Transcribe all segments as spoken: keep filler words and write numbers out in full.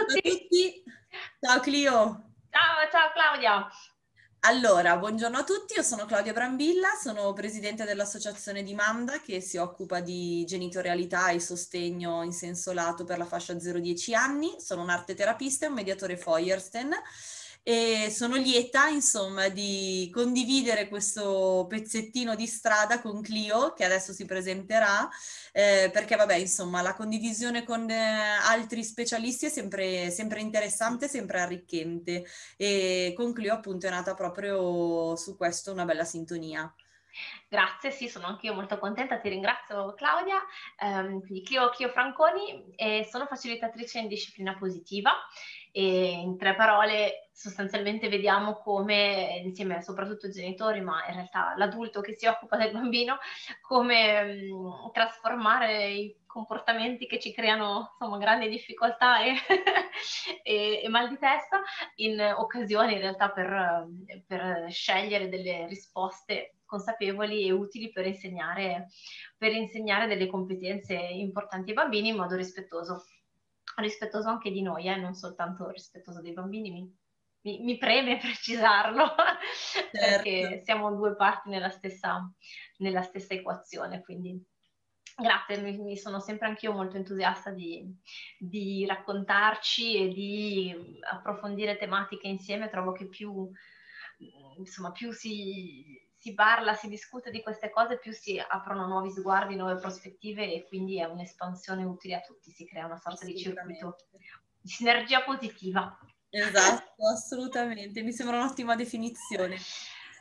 tutti. Ciao a tutti. Ciao Clio. Ciao, ciao Claudia. Allora, buongiorno a tutti, io sono Claudia Brambilla, sono presidente dell'associazione Dimanda che si occupa di genitorialità e sostegno in senso lato per la fascia zero dieci anni, sono un'arteterapista e un mediatore Feuerstein e sono lieta insomma di condividere questo pezzettino di strada con Clio che adesso si presenterà eh, perché vabbè insomma la condivisione con eh, altri specialisti è sempre, sempre interessante, sempre arricchente e con Clio appunto è nata proprio su questo una bella sintonia. Grazie, sì, sono anch'io molto contenta, ti ringrazio Claudia, ehm, di Clio, Clio Franconi e sono facilitatrice in disciplina positiva e in tre parole sostanzialmente vediamo come insieme soprattutto ai genitori ma in realtà l'adulto che si occupa del bambino come mh, trasformare i comportamenti che ci creano insomma grandi difficoltà e, e, e mal di testa in occasioni in realtà per, per scegliere delle risposte consapevoli e utili per insegnare, per insegnare delle competenze importanti ai bambini in modo rispettoso. Rispettoso anche di noi, eh, non soltanto rispettoso dei bambini, mi, mi, mi preme precisarlo, certo. Perché siamo due parti nella stessa, nella stessa equazione, quindi grazie, mi, mi sono sempre anch'io molto entusiasta di, di raccontarci e di approfondire tematiche insieme, trovo che più, insomma, più si... si parla, si discute di queste cose, più si aprono nuovi sguardi, nuove prospettive e quindi è un'espansione utile a tutti, si crea una sorta di circuito di sinergia positiva. Esatto, assolutamente, mi sembra un'ottima definizione.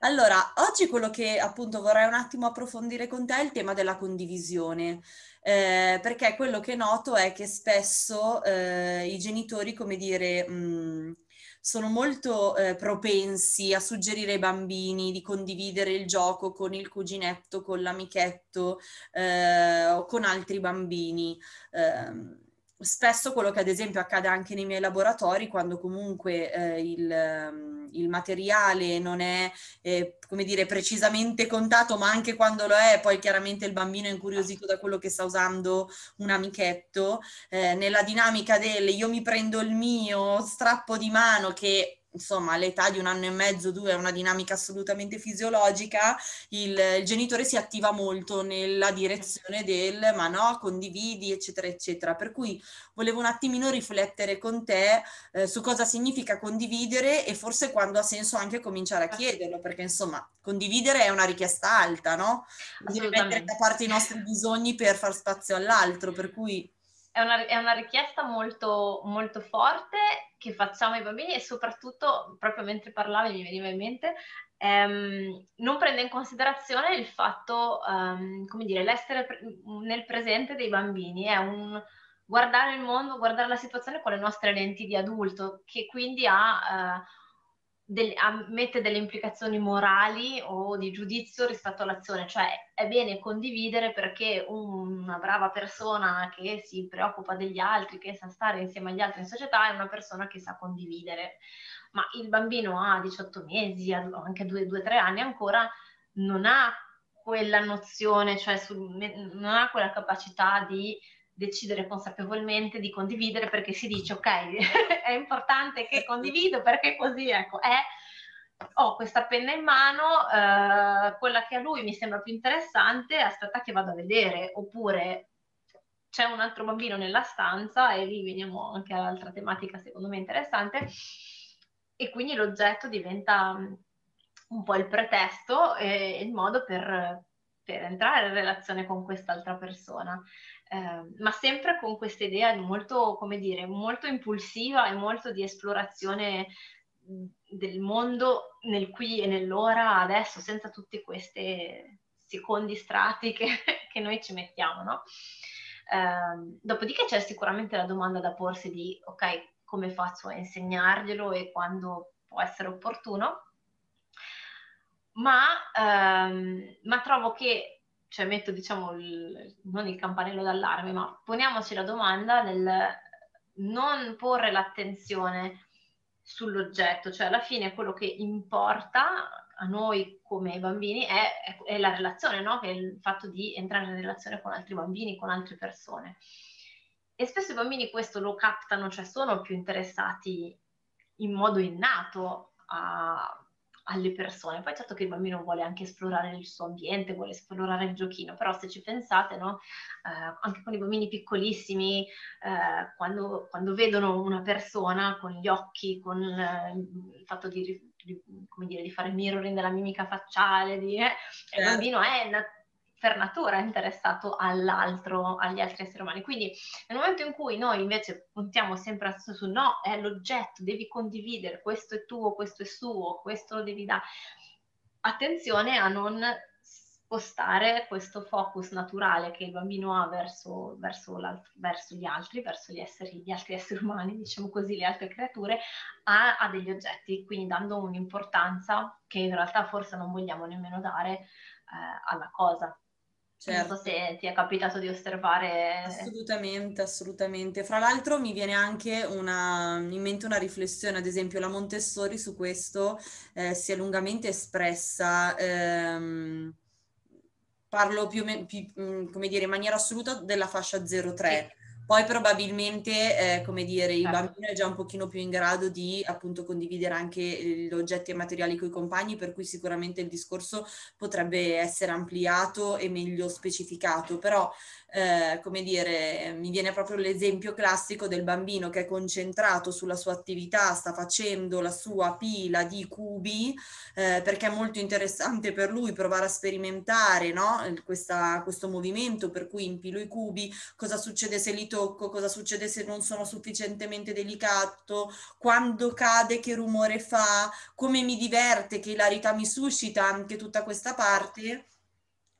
Allora, oggi quello che appunto vorrei un attimo approfondire con te è il tema della condivisione, eh, perché quello che noto è che spesso eh, i genitori, come dire, mh, sono molto eh, propensi a suggerire ai bambini di condividere il gioco con il cuginetto, con l'amichetto eh, o con altri bambini. Eh, spesso quello che ad esempio accade anche nei miei laboratori quando comunque eh, il, il materiale non è eh, come dire precisamente contato ma anche quando lo è poi chiaramente il bambino è incuriosito da quello che sta usando un amichetto eh, nella dinamica del io mi prendo il mio strappo di mano che insomma all'età di un anno e mezzo, due è una dinamica assolutamente fisiologica, il, il genitore si attiva molto nella direzione del ma no, condividi eccetera eccetera, per cui volevo un attimino riflettere con te eh, su cosa significa condividere e forse quando ha senso anche cominciare a chiederlo, perché insomma condividere è una richiesta alta, no? Bisogna mettere da parte i nostri bisogni per far spazio all'altro, per cui... È una, è una richiesta molto, molto forte che facciamo ai bambini e soprattutto, proprio mentre parlavi mi veniva in mente, ehm, non prende in considerazione il fatto, ehm, come dire, l'essere pre- nel presente dei bambini, è un guardare il mondo, guardare la situazione con le nostre lenti di adulto, che quindi ha... Eh, Del, mette delle implicazioni morali o di giudizio rispetto all'azione, cioè è bene condividere perché una brava persona che si preoccupa degli altri, che sa stare insieme agli altri in società è una persona che sa condividere, ma il bambino ha diciotto mesi, anche due tre anni ancora, non ha quella nozione, cioè su, non ha quella capacità di decidere consapevolmente di condividere perché si dice ok è importante che condivido perché così ecco è ho questa penna in mano eh, quella che a lui mi sembra più interessante aspetta che vado a vedere oppure c'è un altro bambino nella stanza e lì veniamo anche all'altra tematica secondo me interessante e quindi l'oggetto diventa un po' il pretesto e il modo per per entrare in relazione con quest'altra persona, eh, ma sempre con questa idea molto, come dire, molto impulsiva e molto di esplorazione del mondo nel qui e nell'ora, adesso, senza tutti questi secondi strati che, che noi ci mettiamo, no? Eh, dopodiché c'è sicuramente la domanda da porsi di, ok, come faccio a insegnarglielo e quando può essere opportuno? Ma, ehm, ma trovo che, cioè metto diciamo, il, non il campanello d'allarme, ma poniamoci la domanda del non porre l'attenzione sull'oggetto, cioè alla fine quello che importa a noi come bambini è, è, è la relazione, no? Che è il fatto di entrare in relazione con altri bambini, con altre persone. E spesso i bambini questo lo captano, cioè sono più interessati in modo innato a, alle persone. Poi certo che il bambino vuole anche esplorare il suo ambiente, vuole esplorare il giochino, però se ci pensate, no? Eh, anche con i bambini piccolissimi, eh, quando, quando vedono una persona con gli occhi, con eh, il fatto di, di, come dire, di fare il mirroring della mimica facciale, di, eh, il bambino è... per natura interessato all'altro, agli altri esseri umani. Quindi nel momento in cui noi invece puntiamo sempre su no, è l'oggetto, devi condividere, questo è tuo, questo è suo, questo lo devi dare, attenzione a non spostare questo focus naturale che il bambino ha verso, verso, verso gli altri, verso gli, esseri, gli altri esseri umani, diciamo così, le altre creature, a, a degli oggetti, quindi dando un'importanza che in realtà forse non vogliamo nemmeno dare eh, alla cosa. Certo. Non so se ti è capitato di osservare... Assolutamente, assolutamente. Fra l'altro mi viene anche una, in mente una riflessione, ad esempio la Montessori su questo eh, si è lungamente espressa, ehm, parlo più, più, come dire, in maniera assoluta della fascia zero tre. Sì. Poi probabilmente, eh, come dire, il bambino è già un pochino più in grado di appunto condividere anche gli oggetti e materiali con i compagni, per cui sicuramente il discorso potrebbe essere ampliato e meglio specificato, però eh, come dire, mi viene proprio l'esempio classico del bambino che è concentrato sulla sua attività, sta facendo la sua pila di cubi, eh, perché è molto interessante per lui provare a sperimentare, no? Questa, questo movimento per cui impilo i cubi, cosa succede se li tocco, cosa succede se non sono sufficientemente delicato, quando cade che rumore fa, come mi diverte, che ilarità mi suscita anche tutta questa parte,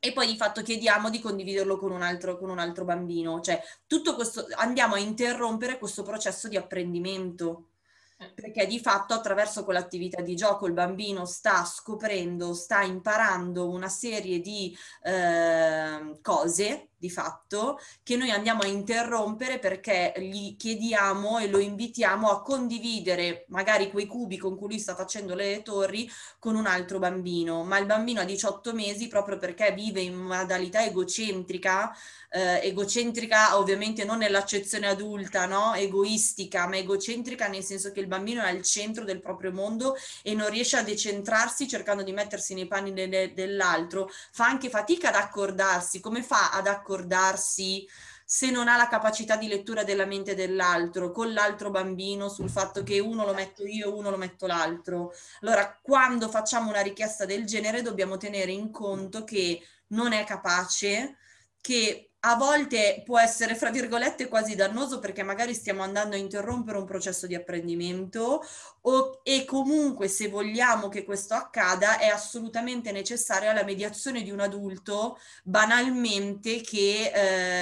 e poi di fatto chiediamo di condividerlo con un altro, con un altro bambino, cioè tutto questo, andiamo a interrompere questo processo di apprendimento, perché di fatto attraverso quell'attività di gioco il bambino sta scoprendo, sta imparando una serie di eh, cose di fatto che noi andiamo a interrompere perché gli chiediamo e lo invitiamo a condividere magari quei cubi con cui lui sta facendo le torri con un altro bambino, ma il bambino a diciotto mesi, proprio perché vive in modalità egocentrica, eh, egocentrica ovviamente non nell'accezione adulta, no? Egoistica, ma egocentrica nel senso che il bambino è al centro del proprio mondo e non riesce a decentrarsi cercando di mettersi nei panni de- dell'altro, fa anche fatica ad accordarsi, come fa ad accordarsi se non ha la capacità di lettura della mente dell'altro, con l'altro bambino, sul fatto che uno lo metto io e uno lo metto l'altro. Allora, quando facciamo una richiesta del genere dobbiamo tenere in conto che non è capace, che a volte può essere, fra virgolette, quasi dannoso perché magari stiamo andando a interrompere un processo di apprendimento o, e comunque se vogliamo che questo accada è assolutamente necessaria la mediazione di un adulto banalmente che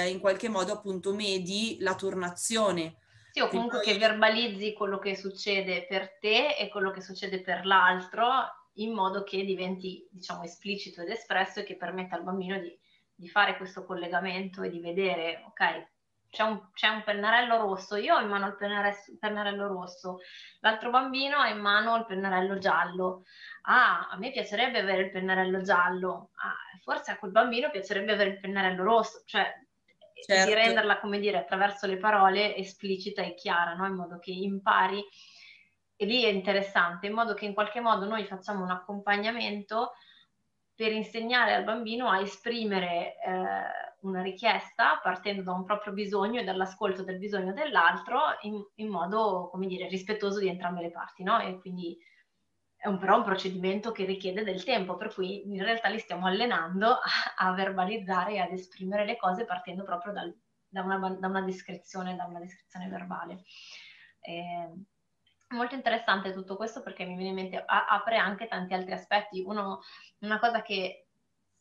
eh, in qualche modo appunto medi la turnazione. Sì, o comunque poi... che verbalizzi quello che succede per te e quello che succede per l'altro in modo che diventi, diciamo, esplicito ed espresso e che permetta al bambino di... di fare questo collegamento e di vedere, ok, c'è un, c'è un pennarello rosso, io ho in mano il pennarello, pennarello rosso, l'altro bambino ha in mano il pennarello giallo, ah, a me piacerebbe avere il pennarello giallo, ah, forse a quel bambino piacerebbe avere il pennarello rosso, cioè certo. Di renderla, come dire, attraverso le parole esplicita e chiara, no? In modo che impari, e lì è interessante, in modo che in qualche modo noi facciamo un accompagnamento per insegnare al bambino a esprimere eh, una richiesta partendo da un proprio bisogno e dall'ascolto del bisogno dell'altro in, in modo, come dire, rispettoso di entrambe le parti, no? E quindi è un, però un procedimento che richiede del tempo, per cui in realtà li stiamo allenando a, a verbalizzare e ad esprimere le cose partendo proprio dal, da, una, da una descrizione, da una descrizione verbale. Eh, Molto interessante tutto questo perché mi viene in mente, a, apre anche tanti altri aspetti. Uno, una cosa che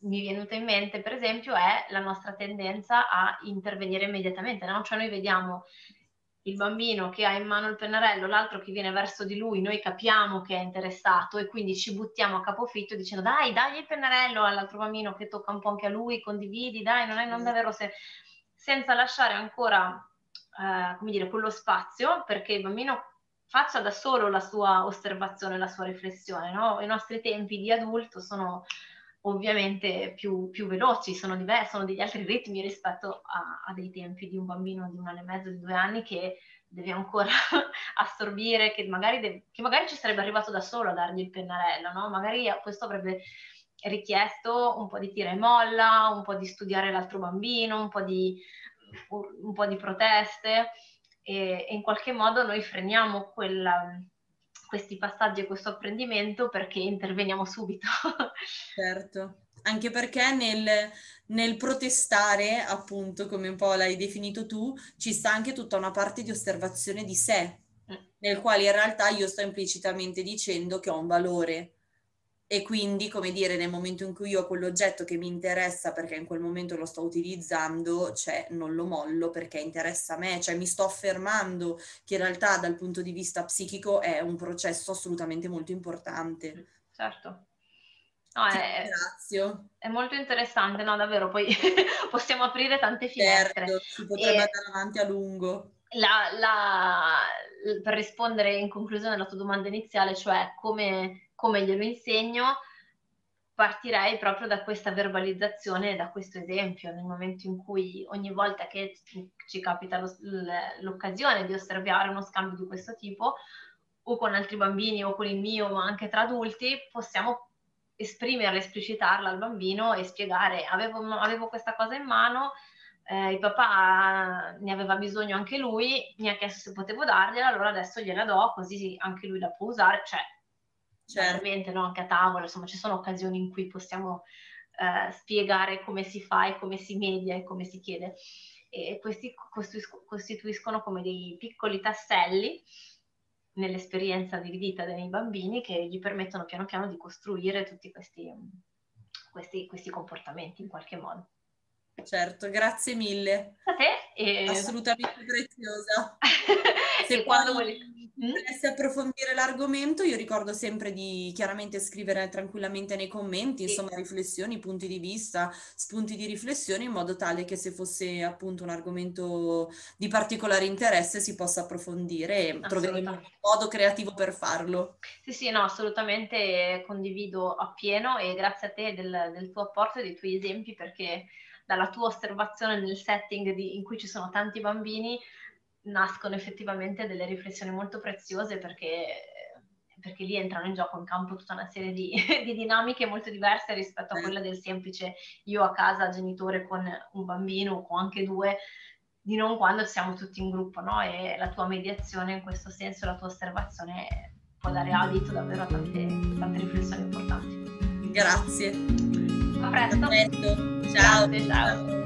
mi è venuta in mente, per esempio, è la nostra tendenza a intervenire immediatamente, no? Cioè noi vediamo il bambino che ha in mano il pennarello, l'altro che viene verso di lui, noi capiamo che è interessato e quindi ci buttiamo a capofitto dicendo dai, dagli il pennarello all'altro bambino che tocca un po' anche a lui, condividi, dai, non è non davvero se... senza lasciare ancora, eh, come dire, quello spazio perché il bambino... faccia da solo la sua osservazione, la sua riflessione, no? I nostri tempi di adulto sono ovviamente più, più veloci, sono diversi, sono degli altri ritmi rispetto a, a dei tempi di un bambino di un anno e mezzo, di due anni che deve ancora assorbire, che magari, deve, che magari ci sarebbe arrivato da solo a dargli il pennarello, no? Magari questo avrebbe richiesto un po' di tira e molla, un po' di studiare l'altro bambino, un po' di, un po' di proteste, e, e in qualche modo noi freniamo quella... questi passaggi e questo apprendimento perché interveniamo subito. Certo, anche perché nel, nel protestare, appunto, come un po' l'hai definito tu, ci sta anche tutta una parte di osservazione di sé, mm. nel quale in realtà io sto implicitamente dicendo che ho un valore. E quindi, come dire, nel momento in cui io ho quell'oggetto che mi interessa perché in quel momento lo sto utilizzando, cioè non lo mollo perché interessa a me, cioè mi sto affermando che in realtà dal punto di vista psichico è un processo assolutamente molto importante. Certo. No, è, è molto interessante, no, davvero, poi possiamo aprire tante finestre. Certo, si potrebbe e... andare avanti a lungo. La, la, per rispondere in conclusione alla tua domanda iniziale, cioè come... come glielo insegno, partirei proprio da questa verbalizzazione, da questo esempio, nel momento in cui ogni volta che ci capita l'occasione di osservare uno scambio di questo tipo, o con altri bambini o con il mio, ma anche tra adulti, possiamo esprimerla, esplicitarla al bambino e spiegare, avevo, avevo questa cosa in mano, eh, il papà ne aveva bisogno anche lui, mi ha chiesto se potevo dargliela, allora adesso gliela do, così anche lui la può usare, cioè... Certamente, no? Anche a tavola, insomma, ci sono occasioni in cui possiamo eh, spiegare come si fa e come si media e come si chiede. E questi costituiscono come dei piccoli tasselli nell'esperienza di vita dei bambini che gli permettono piano piano di costruire tutti questi, questi, questi comportamenti in qualche modo. Certo, grazie mille. A te. E... assolutamente preziosa. Se quando volessi approfondire l'argomento, io ricordo sempre di chiaramente scrivere tranquillamente nei commenti, sì, insomma, riflessioni, punti di vista, spunti di riflessione, in modo tale che se fosse appunto un argomento di particolare interesse si possa approfondire e troveremo un modo creativo per farlo. Sì, sì, no, assolutamente condivido appieno e grazie a te del, del tuo apporto e dei tuoi esempi, perché dalla tua osservazione nel setting di, in cui ci sono tanti bambini nascono effettivamente delle riflessioni molto preziose, perché, perché lì entrano in gioco in campo tutta una serie di, di dinamiche molto diverse rispetto a quella del semplice io a casa genitore con un bambino o anche due, di non quando siamo tutti in gruppo, no? E la tua mediazione in questo senso, la tua osservazione può dare adito davvero a tante, tante riflessioni importanti. Grazie. A presto. A presto. Ciao. Grazie, ciao.